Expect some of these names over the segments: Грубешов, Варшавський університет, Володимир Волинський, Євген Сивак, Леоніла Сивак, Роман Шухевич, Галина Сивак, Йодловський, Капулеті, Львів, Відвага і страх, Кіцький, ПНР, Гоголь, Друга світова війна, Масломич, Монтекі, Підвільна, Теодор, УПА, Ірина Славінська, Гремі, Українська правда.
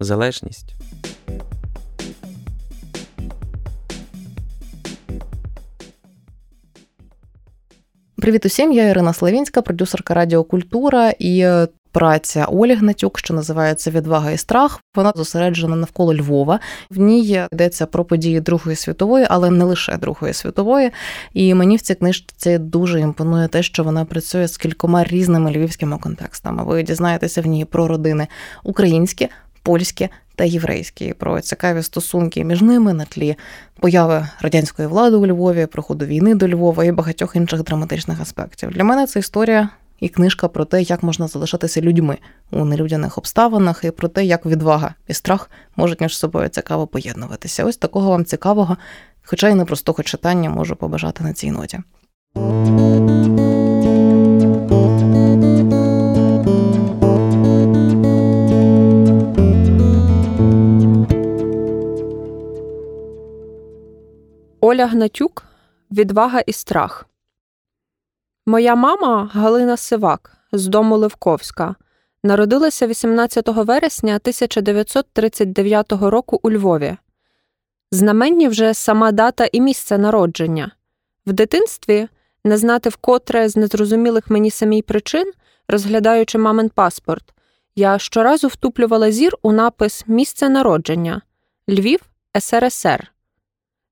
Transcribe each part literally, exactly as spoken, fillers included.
залежність. Привіт усім, я Ірина Славінська, продюсерка Радіо Культура, і праця Олі Гнатюк, що називається «Відвага і страх», вона зосереджена навколо Львова. В ній йдеться про події Другої світової, але не лише Другої світової. І мені в цій книжці дуже імпонує те, що вона працює з кількома різними львівськими контекстами. Ви дізнаєтеся в ній про родини українські, польські та єврейські, про цікаві стосунки між ними на тлі появи радянської влади у Львові, проходу війни до Львова і багатьох інших драматичних аспектів. Для мене це історія і книжка про те, як можна залишатися людьми у нелюдяних обставинах, і про те, як відвага і страх можуть між собою цікаво поєднуватися. Ось такого вам цікавого, хоча й непростого читання можу побажати на цій ноті. Оля Гнатюк, «Відвага і страх». Моя мама Галина Сивак з дому Левковська народилася вісімнадцятого вересня тисяча дев'ятсот тридцять дев'ятого року у Львові. Знаменні вже сама дата і місце народження. В дитинстві, не знати вкотре з незрозумілих мені самій причин, розглядаючи мамин паспорт, я щоразу втуплювала зір у напис «Місце народження» – Львів, ес ер ес ер.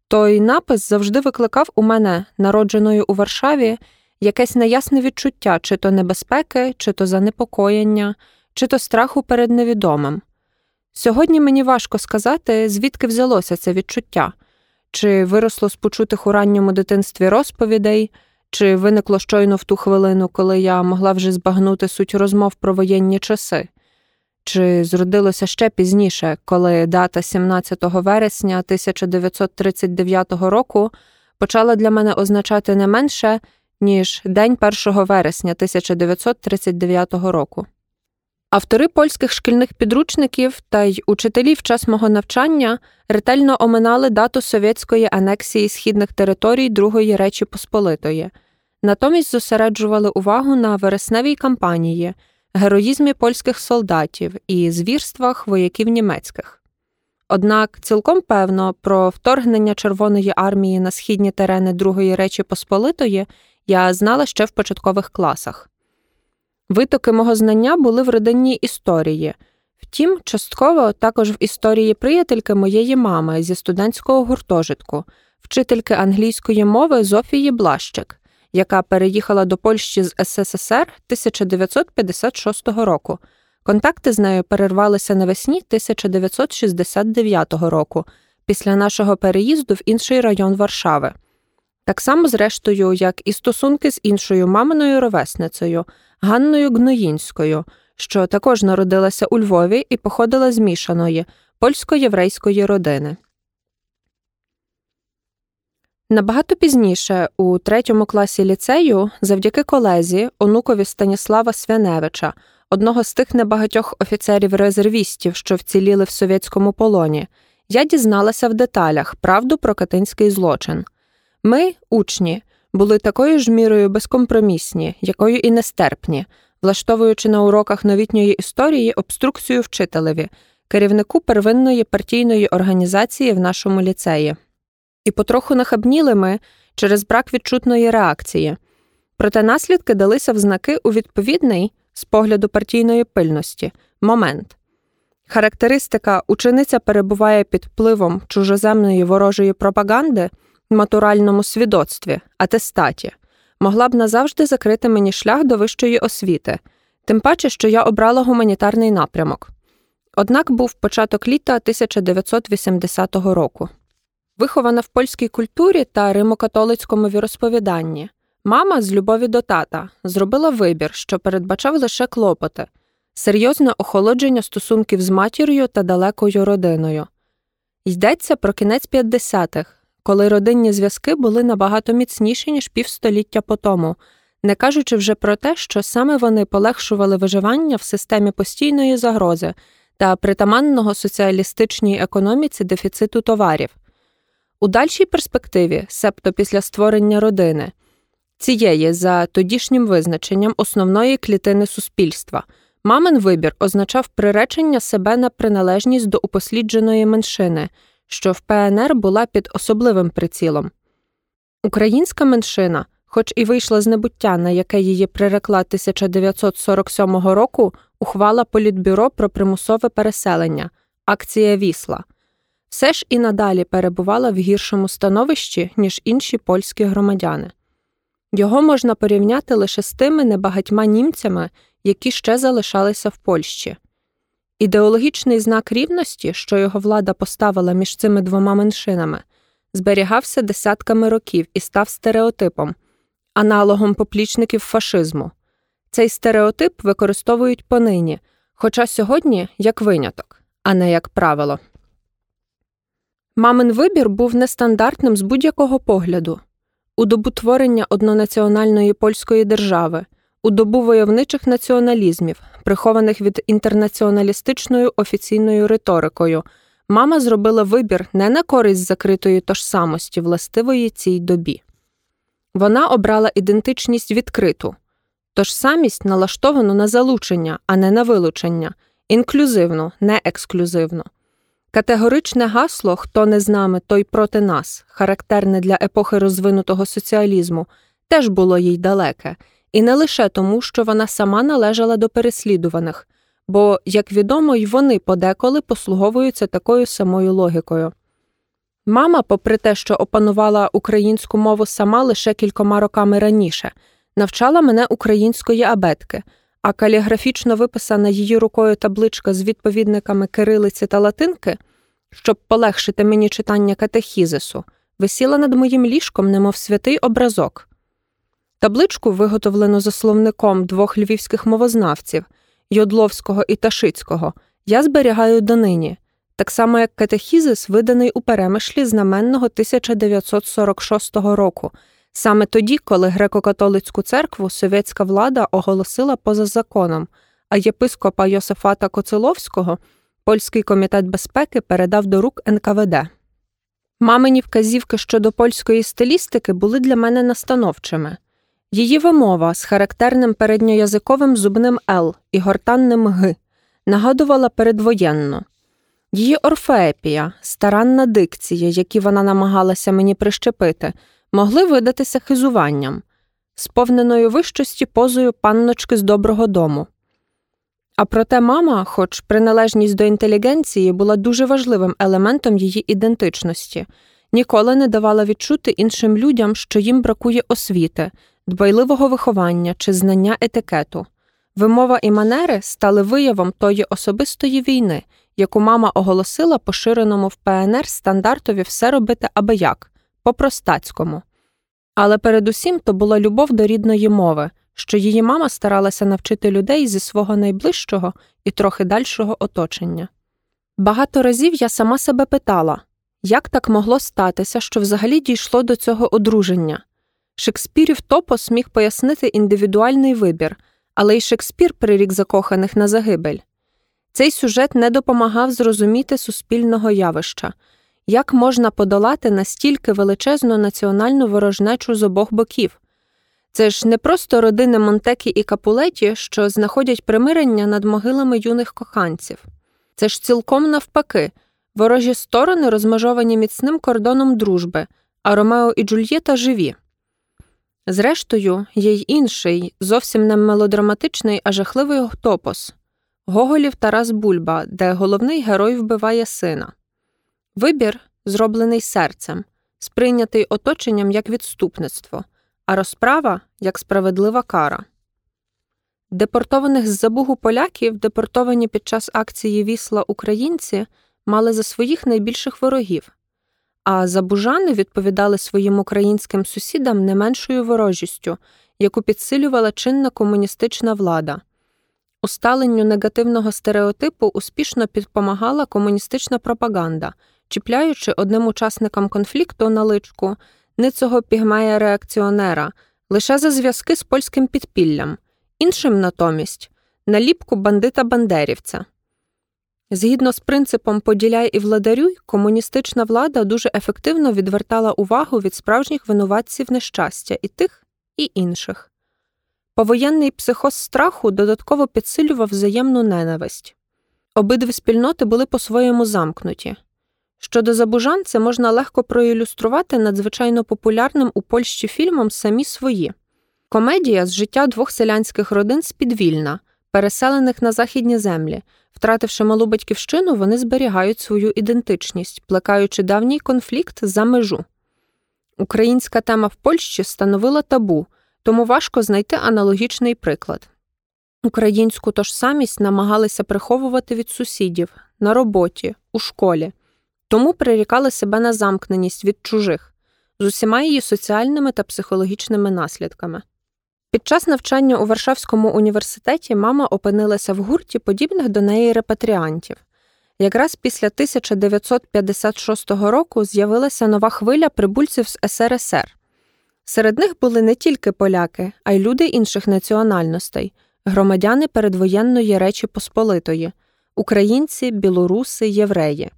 Той напис завжди викликав у мене, народженої у Варшаві, якесь неясне відчуття чи то небезпеки, чи то занепокоєння, чи то страху перед невідомим. Сьогодні мені важко сказати, звідки взялося це відчуття, чи виросло з почутих у ранньому дитинстві розповідей, чи виникло щойно в ту хвилину, коли я могла вже збагнути суть розмов про воєнні часи. Чи зродилося ще пізніше, коли дата сімнадцятого вересня тисяча дев'ятсот тридцять дев'ятого року почала для мене означати не менше, ніж день першого вересня тисяча дев'ятсот тридцять дев'ятого року. Автори польських шкільних підручників та й учителі в час мого навчання ретельно оминали дату совєтської анексії східних територій Другої Речі Посполитої. Натомість зосереджували увагу на вересневій кампанії – героїзмі польських солдатів і звірствах вояків німецьких. Однак цілком певно про вторгнення Червоної армії на східні терени Другої Речі Посполитої я знала ще в початкових класах. Витоки мого знання були в родинній історії, втім, частково також в історії приятельки моєї мами зі студентського гуртожитку, вчительки англійської мови Зофії Блащик, яка переїхала до Польщі з ес ес ес ер тисяча дев'ятсот п'ятдесят шостого року. Контакти з нею перервалися навесні тисяча дев'ятсот шістдесят дев'ятого року, після нашого переїзду в інший район Варшави. Так само, зрештою, як і стосунки з іншою маминою ровесницею, Ганною Гноїнською, що також народилася у Львові і походила з мішаної, польсько-єврейської родини. Набагато пізніше, у третьому класі ліцею, завдяки колезі, онукові Станіслава Свяневича, одного з тих небагатьох офіцерів-резервістів, що вціліли в совєтському полоні, я дізналася в деталях правду про катинський злочин. Ми, учні, були такою ж мірою безкомпромісні, якою і нестерпні, влаштовуючи на уроках новітньої історії обструкцію вчителеві, керівнику первинної партійної організації в нашому ліцеї. І потроху нахабніли ми через брак відчутної реакції. Проте наслідки далися в знаки у відповідний, з погляду партійної пильності, момент. Характеристика «учениця перебуває під впливом чужоземної ворожої пропаганди» в матуральному свідоцтві, атестаті, могла б назавжди закрити мені шлях до вищої освіти, тим паче, що я обрала гуманітарний напрямок. Однак був початок літа тисяча дев'ятсот вісімдесятого року. Вихована в польській культурі та римокатолицькому віросповіданні, мама з любові до тата зробила вибір, що передбачав лише клопоти. серйозне охолодження стосунків з матір'ю та далекою родиною. Йдеться про кінець п'ятдесятих, коли родинні зв'язки були набагато міцніші, ніж півстоліття по тому, не кажучи вже про те, що саме вони полегшували виживання в системі постійної загрози та притаманного соціалістичній економіці дефіциту товарів. У дальшій перспективі, себто після створення родини, цієї, за тодішнім визначенням, основної клітини суспільства, мамин вибір означав приречення себе на приналежність до упослідженої меншини, що в ПНР була під особливим прицілом. Українська меншина, хоч і вийшла з небуття, на яке її прирекла тисяча дев'ятсот сорок сьомого року ухвала Політбюро про примусове переселення – акція Вісла, все ж і надалі перебувала в гіршому становищі, ніж інші польські громадяни. Його можна порівняти лише з тими небагатьма німцями, які ще залишалися в Польщі. Ідеологічний знак рівності, що його влада поставила між цими двома меншинами, зберігався десятками років і став стереотипом, аналогом поплічників фашизму. Цей стереотип використовують понині, хоча сьогодні як виняток, а не як правило. Мамин вибір був нестандартним з будь-якого погляду. У добу творення однонаціональної польської держави, у добу войовничих націоналізмів, прихованих від інтернаціоналістичною офіційною риторикою, мама зробила вибір не на користь закритої тожсамості, властивої цій добі. Вона обрала ідентичність відкриту, тожсамість налаштовану на залучення, а не на вилучення, інклюзивну, не ексклюзивну. Категоричне гасло «Хто не з нами, той проти нас», характерне для епохи розвинутого соціалізму, теж було їй далеке, і не лише тому, що вона сама належала до переслідуваних, бо, як відомо, й вони подеколи послуговуються такою самою логікою. Мама, попри те, що опанувала українську мову сама лише кількома роками раніше, навчала мене української абетки, а каліграфічно виписана її рукою табличка з відповідниками кирилиці та латинки, щоб полегшити мені читання катехізису, висіла над моїм ліжком, немов святий образок. Табличку виготовлену за словником двох львівських мовознавців – Йодловського і Ташицького – я зберігаю донині, так само як катехізис, виданий у перемишлі знаменного тисяча дев'ятсот сорок шостого року, саме тоді, коли греко-католицьку церкву совєтська влада оголосила поза законом, а єпископа Йосифата Коциловського Польський комітет безпеки передав до рук ен ка ве де. Мамині вказівки щодо польської стилістики були для мене настановчими. Її вимова з характерним передньоязиковим зубним «л» і гортанним «г» нагадувала передвоєнну. Її орфоепія, старанна дикція, які вона намагалася мені прищепити, могли видатися хизуванням, сповненою вищості позою панночки з доброго дому. А проте мама, хоч приналежність до інтелігенції була дуже важливим елементом її ідентичності, ніколи не давала відчути іншим людям, що їм бракує освіти, дбайливого виховання чи знання етикету. Вимова і манери стали виявом тої особистої війни, яку мама оголосила поширеному в ПНР стандартові все робити аби як, по-простацькому. Але передусім то була любов до рідної мови, що її мама старалася навчити людей зі свого найближчого і трохи дальшого оточення. Багато разів я сама себе питала, як так могло статися, що взагалі дійшло до цього одруження. Шекспірів топос міг пояснити індивідуальний вибір, але й Шекспір прирік закоханих на загибель. Цей сюжет не допомагав зрозуміти суспільного явища, як можна подолати настільки величезну національну ворожнечу з обох боків. Це ж не просто родини Монтекі і Капулеті, що знаходять примирення над могилами юних коханців. Це ж цілком навпаки, ворожі сторони розмежовані міцним кордоном дружби, а Ромео і Джульєта живі. Зрештою, є й інший, зовсім не мелодраматичний, а жахливий топос – Гоголів Тарас Бульба, де головний герой вбиває сина. Вибір, зроблений серцем, сприйнятий оточенням як відступництво, а розправа – як справедлива кара. Депортованих з-за бугу поляків, депортовані під час акції «Вісла» українці, мали за своїх найбільших ворогів, а забужани відповідали своїм українським сусідам не меншою ворожістю, яку підсилювала чинна комуністична влада. Усталенню негативного стереотипу успішно підпомагала комуністична пропаганда, чіпляючи одним учасникам конфлікту наличку ницого пігмея-реакціонера лише за зв'язки з польським підпіллям, іншим натомість наліпку бандита-бандерівця. Згідно з принципом «поділяй і владарюй», комуністична влада дуже ефективно відвертала увагу від справжніх винуватців нещастя і тих, і інших. Повоєнний психоз страху додатково підсилював взаємну ненависть. Обидві спільноти були по-своєму замкнуті. Щодо забужан, це можна легко проілюструвати надзвичайно популярним у Польщі фільмом «Самі свої». Комедія з життя двох селянських родин з Підвільна, переселених на західні землі. Втративши малу батьківщину, вони зберігають свою ідентичність, плекаючи давній конфлікт за межу. Українська тема в Польщі становила табу, тому важко знайти аналогічний приклад. Українську тожсамість намагалися приховувати від сусідів, на роботі, у школі. Тому прирікали себе на замкненість від чужих, з усіма її соціальними та психологічними наслідками. Під час навчання у Варшавському університеті мама опинилася в гурті подібних до неї репатріантів. Якраз після тисяча дев'ятсот п'ятдесят шостого року з'явилася нова хвиля прибульців з ес ер ес ер. Серед них були не тільки поляки, а й люди інших національностей, громадяни передвоєнної Речі Посполитої, українці, білоруси, євреї.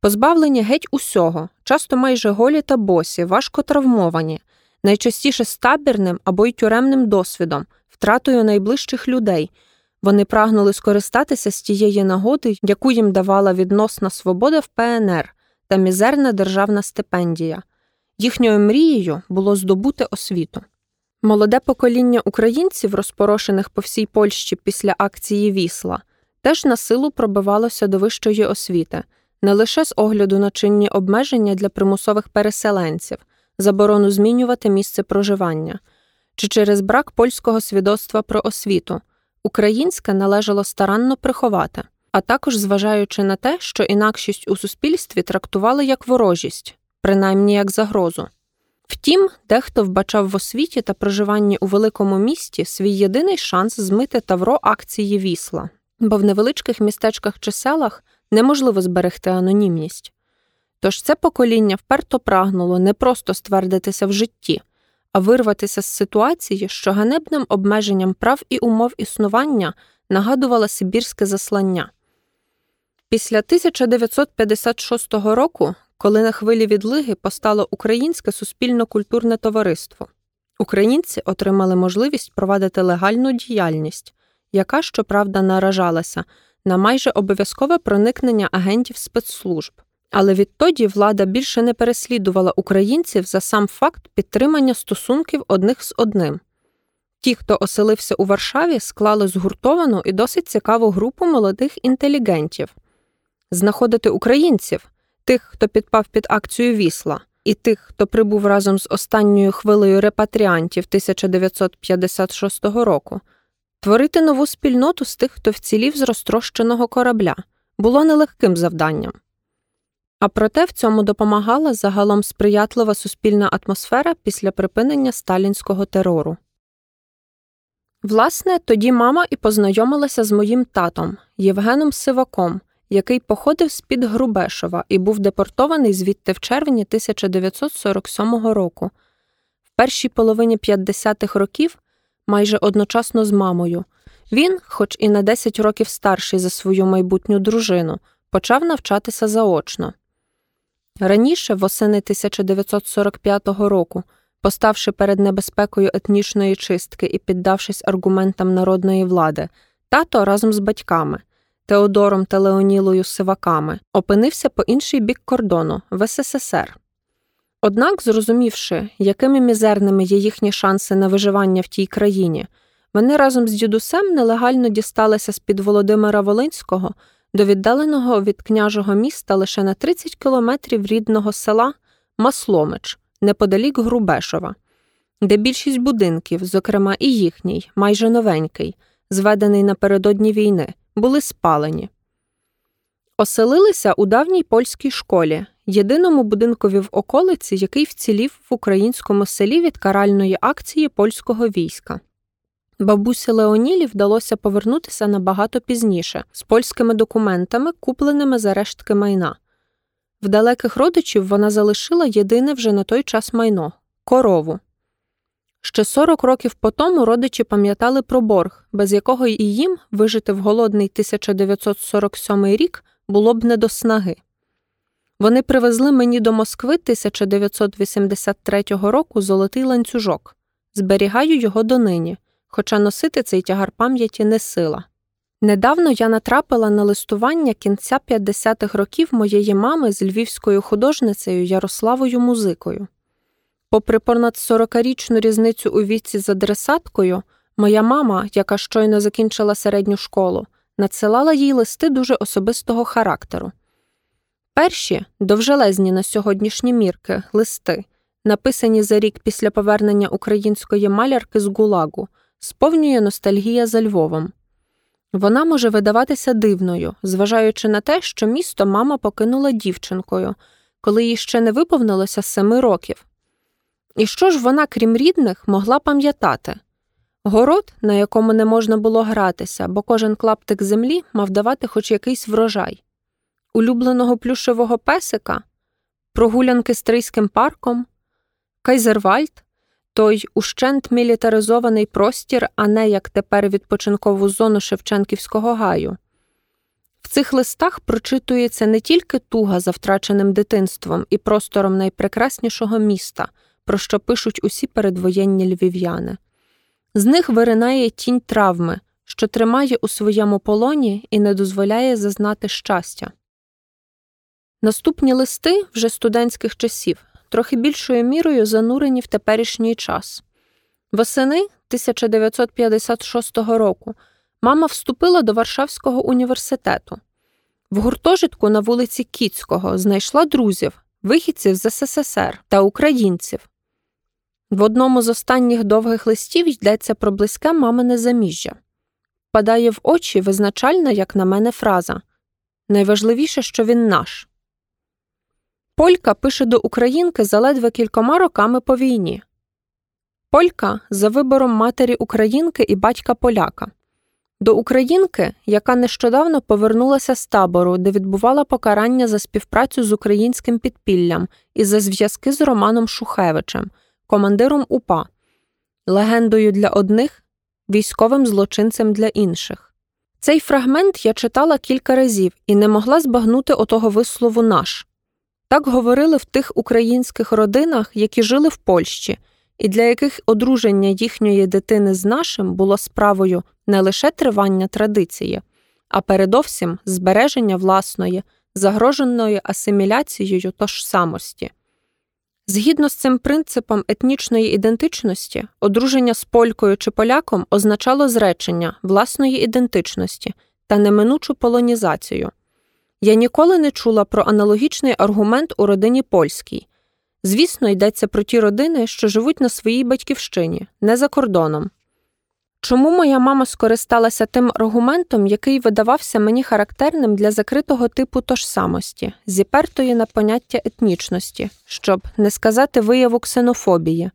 Позбавлені геть усього, часто майже голі та босі, важко травмовані, найчастіше з табірним або й тюремним досвідом, втратою найближчих людей. Вони прагнули скористатися з тієї нагоди, яку їм давала відносна свобода в пе ен ер та мізерна державна стипендія. Їхньою мрією було здобути освіту. Молоде покоління українців, розпорошених по всій Польщі після акції «Вісла», теж на силу пробивалося до вищої освіти, не лише з огляду на чинні обмеження для примусових переселенців, заборону змінювати місце проживання, чи через брак польського свідоцтва про освіту. Українське належало старанно приховати, а також зважаючи на те, що інакшість у суспільстві трактували як ворожість, принаймні як загрозу. Втім, дехто вбачав в освіті та проживанні у великому місті свій єдиний шанс змити тавро акції «Вісла», бо в невеличких містечках чи селах неможливо зберегти анонімність. Тож це покоління вперто прагнуло не просто ствердитися в житті, а вирватися з ситуації, що ганебним обмеженням прав і умов існування нагадувала сибірське заслання. Після тисяча дев'ятсот п'ятдесят шостого року, коли на хвилі відлиги постало Українське суспільно-культурне товариство, українці отримали можливість провадити легальну діяльність, яка, щоправда, наражалася на майже обов'язкове проникнення агентів спецслужб. Але відтоді влада більше не переслідувала українців за сам факт підтримання стосунків одних з одним. Ті, хто оселився у Варшаві, склали згуртовану і досить цікаву групу молодих інтелігентів. Знаходити українців, тих, хто підпав під акцію «Вісла», і тих, хто прибув разом з останньою хвилею репатріантів тисяча дев'ятсот п'ятдесят шостого року, творити нову спільноту з тих, хто вцілів з розтрощеного корабля, було нелегким завданням. А проте в цьому допомагала загалом сприятлива суспільна атмосфера після припинення сталінського терору. Власне, тоді мама і познайомилася з моїм татом, Євгеном Сиваком, який походив з-під Грубешова і був депортований звідти в червні тисяча дев'ятсот сорок сьомого року. В першій половині п'ятдесятих років, майже одночасно з мамою, він, хоч і на десять років старший за свою майбутню дружину, почав навчатися заочно. Раніше, восени тисяча дев'ятсот сорок п'ятого року, поставши перед небезпекою етнічної чистки і піддавшись аргументам народної влади, тато разом з батьками, Теодором та Леонілою Сиваками, опинився по інший бік кордону, в ес ер ес ер. Однак, зрозумівши, якими мізерними є їхні шанси на виживання в тій країні, вони разом з дідусем нелегально дісталися з-під Володимира Волинського до віддаленого від княжого міста лише на тридцять кілометрів рідного села Масломич, неподалік Грубешова, де більшість будинків, зокрема і їхній, майже новенький, зведений напередодні війни, були спалені. Оселилися у давній польській школі, єдиному будинкові в околиці, який вцілів в українському селі від каральної акції польського війська. Бабусі Леонілі вдалося повернутися набагато пізніше, з польськими документами, купленими за рештки майна. В далеких родичів вона залишила єдине вже на той час майно – корову. Ще сорок років потому родичі пам'ятали про борг, без якого і їм вижити в голодний тисяча дев'ятсот сорок сьомий рік було б не до снаги. Вони привезли мені до Москви тисяча дев'ятсот вісімдесят третього року золотий ланцюжок. Зберігаю його донині, хоча носити цей тягар пам'яті не сила. Недавно я натрапила на листування кінця п'ятдесятих років моєї мами з львівською художницею Ярославою Музикою. Попри понад сорокарічну різницю у віці з адресаткою, моя мама, яка щойно закінчила середню школу, надсилала їй листи дуже особистого характеру. Перші, довжелезні на сьогоднішні мірки, листи, написані за рік після повернення української малярки з Гулагу, сповнює ностальгія за Львовом. Вона може видаватися дивною, зважаючи на те, що місто мама покинула дівчинкою, коли їй ще не виповнилося семи років. І що ж вона, крім рідних, могла пам'ятати? Город, на якому не можна було гратися, бо кожен клаптик землі мав давати хоч якийсь врожай. Улюбленого плюшевого песика? Прогулянки Стрийським парком? Кайзервальд? Той ущент мілітаризований простір, а не, як тепер, відпочинкову зону Шевченківського гаю. В цих листах прочитується не тільки туга за втраченим дитинством і простором найпрекраснішого міста, про що пишуть усі передвоєнні львів'яни. З них виринає тінь травми, що тримає у своєму полоні і не дозволяє зазнати щастя. Наступні листи вже студентських часів, трохи більшою мірою занурені в теперішній час. Восени тисяча дев'ятсот п'ятдесят шостого року мама вступила до Варшавського університету. В гуртожитку на вулиці Кіцького знайшла друзів, вихідців з ес ес ес ер та українців. В одному з останніх довгих листів йдеться про близьке мамине заміжжя. Падає в очі визначальна, як на мене, фраза «Найважливіше, що він наш». Полька пише до українки за ледве кількома роками по війні. Полька за вибором матері українки і батька поляка. До українки, яка нещодавно повернулася з табору, де відбувала покарання за співпрацю з українським підпіллям і за зв'язки з Романом Шухевичем, командиром УПА, легендою для одних, військовим злочинцем для інших. Цей фрагмент я читала кілька разів і не могла збагнути отого вислову «наш». Так говорили в тих українських родинах, які жили в Польщі, і для яких одруження їхньої дитини з нашим було справою не лише тривання традиції, а передовсім збереження власної, загроженої асиміляцією тож самості. Згідно з цим принципом етнічної ідентичності, одруження з полькою чи поляком означало зречення власної ідентичності та неминучу полонізацію. Я ніколи не чула про аналогічний аргумент у родині польській. Звісно, йдеться про ті родини, що живуть на своїй батьківщині, не за кордоном. Чому моя мама скористалася тим аргументом, який видавався мені характерним для закритого типу тожсамості, зіпертої на поняття етнічності, щоб не сказати вияву ксенофобії?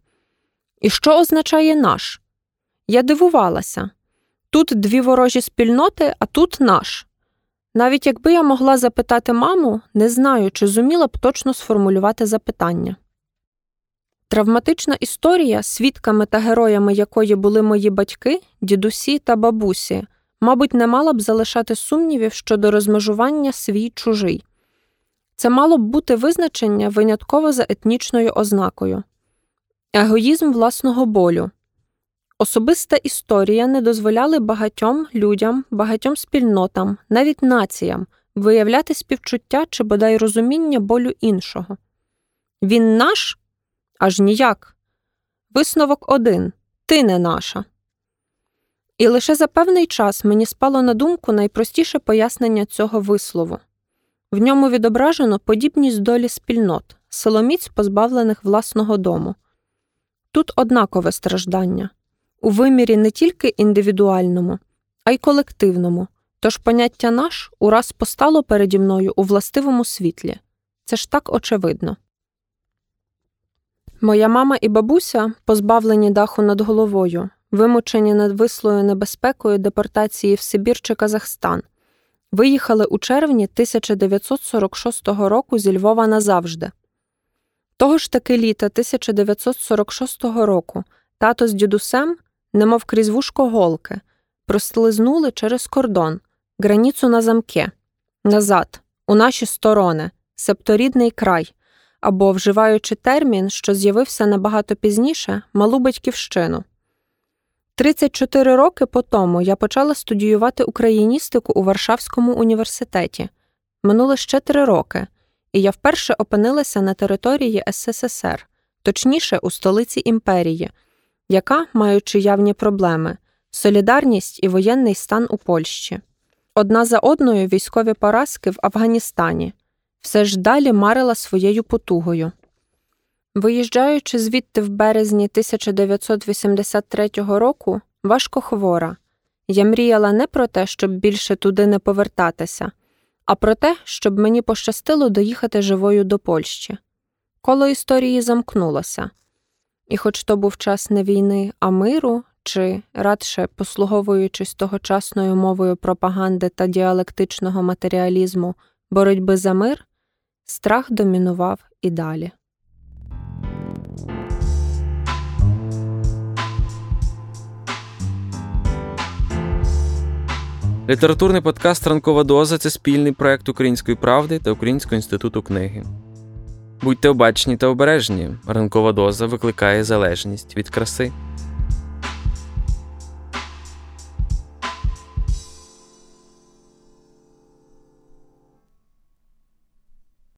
І що означає «наш»? Я дивувалася. Тут дві ворожі спільноти, а тут «наш». Навіть якби я могла запитати маму, не знаю, чи зуміла б точно сформулювати запитання. Травматична історія, свідками та героями якої були мої батьки, дідусі та бабусі, мабуть, не мала б залишати сумнівів щодо розмежування свій-чужий. Це мало б бути визначення винятково за етнічною ознакою. Егоїзм власного болю. Особиста історія не дозволяла багатьом людям, багатьом спільнотам, навіть націям, виявляти співчуття чи, бодай, розуміння болю іншого. Він наш? Аж ніяк. Висновок один. Ти не наша. І лише за певний час мені спало на думку найпростіше пояснення цього вислову. В ньому відображено подібність долі спільнот, силоміць, позбавлених власного дому. Тут однакове страждання. У вимірі не тільки індивідуальному, а й колективному, тож поняття «наш» ураз постало переді мною у властивому світлі. Це ж так очевидно. Моя мама і бабуся, позбавлені даху над головою, вимучені надвислою небезпекою депортації в Сибір чи Казахстан. Виїхали у червні тисяча дев'ятсот сорок шостого року зі Львова назавжди. Того ж таки літа тисяча дев'ятсот сорок шостого року тато з дідусем, немов крізь вушко голки, прослизнули через кордон, граніцу на замки, назад, у наші сторони, септорідний край, або, вживаючи термін, що з'явився набагато пізніше, малу батьківщину. тридцять чотири роки по тому я почала студіювати україністику у Варшавському університеті. Минуло ще три роки, і я вперше опинилася на території ес ес ес ер, точніше у столиці імперії, яка, маючи явні проблеми, солідарність і воєнний стан у Польщі. Одна за одною військові поразки в Афганістані. Все ж далі марила своєю потугою. Виїжджаючи звідти в березні тисяча дев'ятсот вісімдесят третього року, важко хвора, я мріяла не про те, щоб більше туди не повертатися, а про те, щоб мені пощастило доїхати живою до Польщі. Коло історії замкнулося. І хоч то був час не війни, а миру, чи, радше, послуговуючись тогочасною мовою пропаганди та діалектичного матеріалізму, боротьби за мир, страх домінував і далі. Літературний подкаст «Ранкова доза» – це спільний проєкт Української правди та Українського інституту книги. Будьте обачні та обережні. Ранкова доза викликає залежність від краси.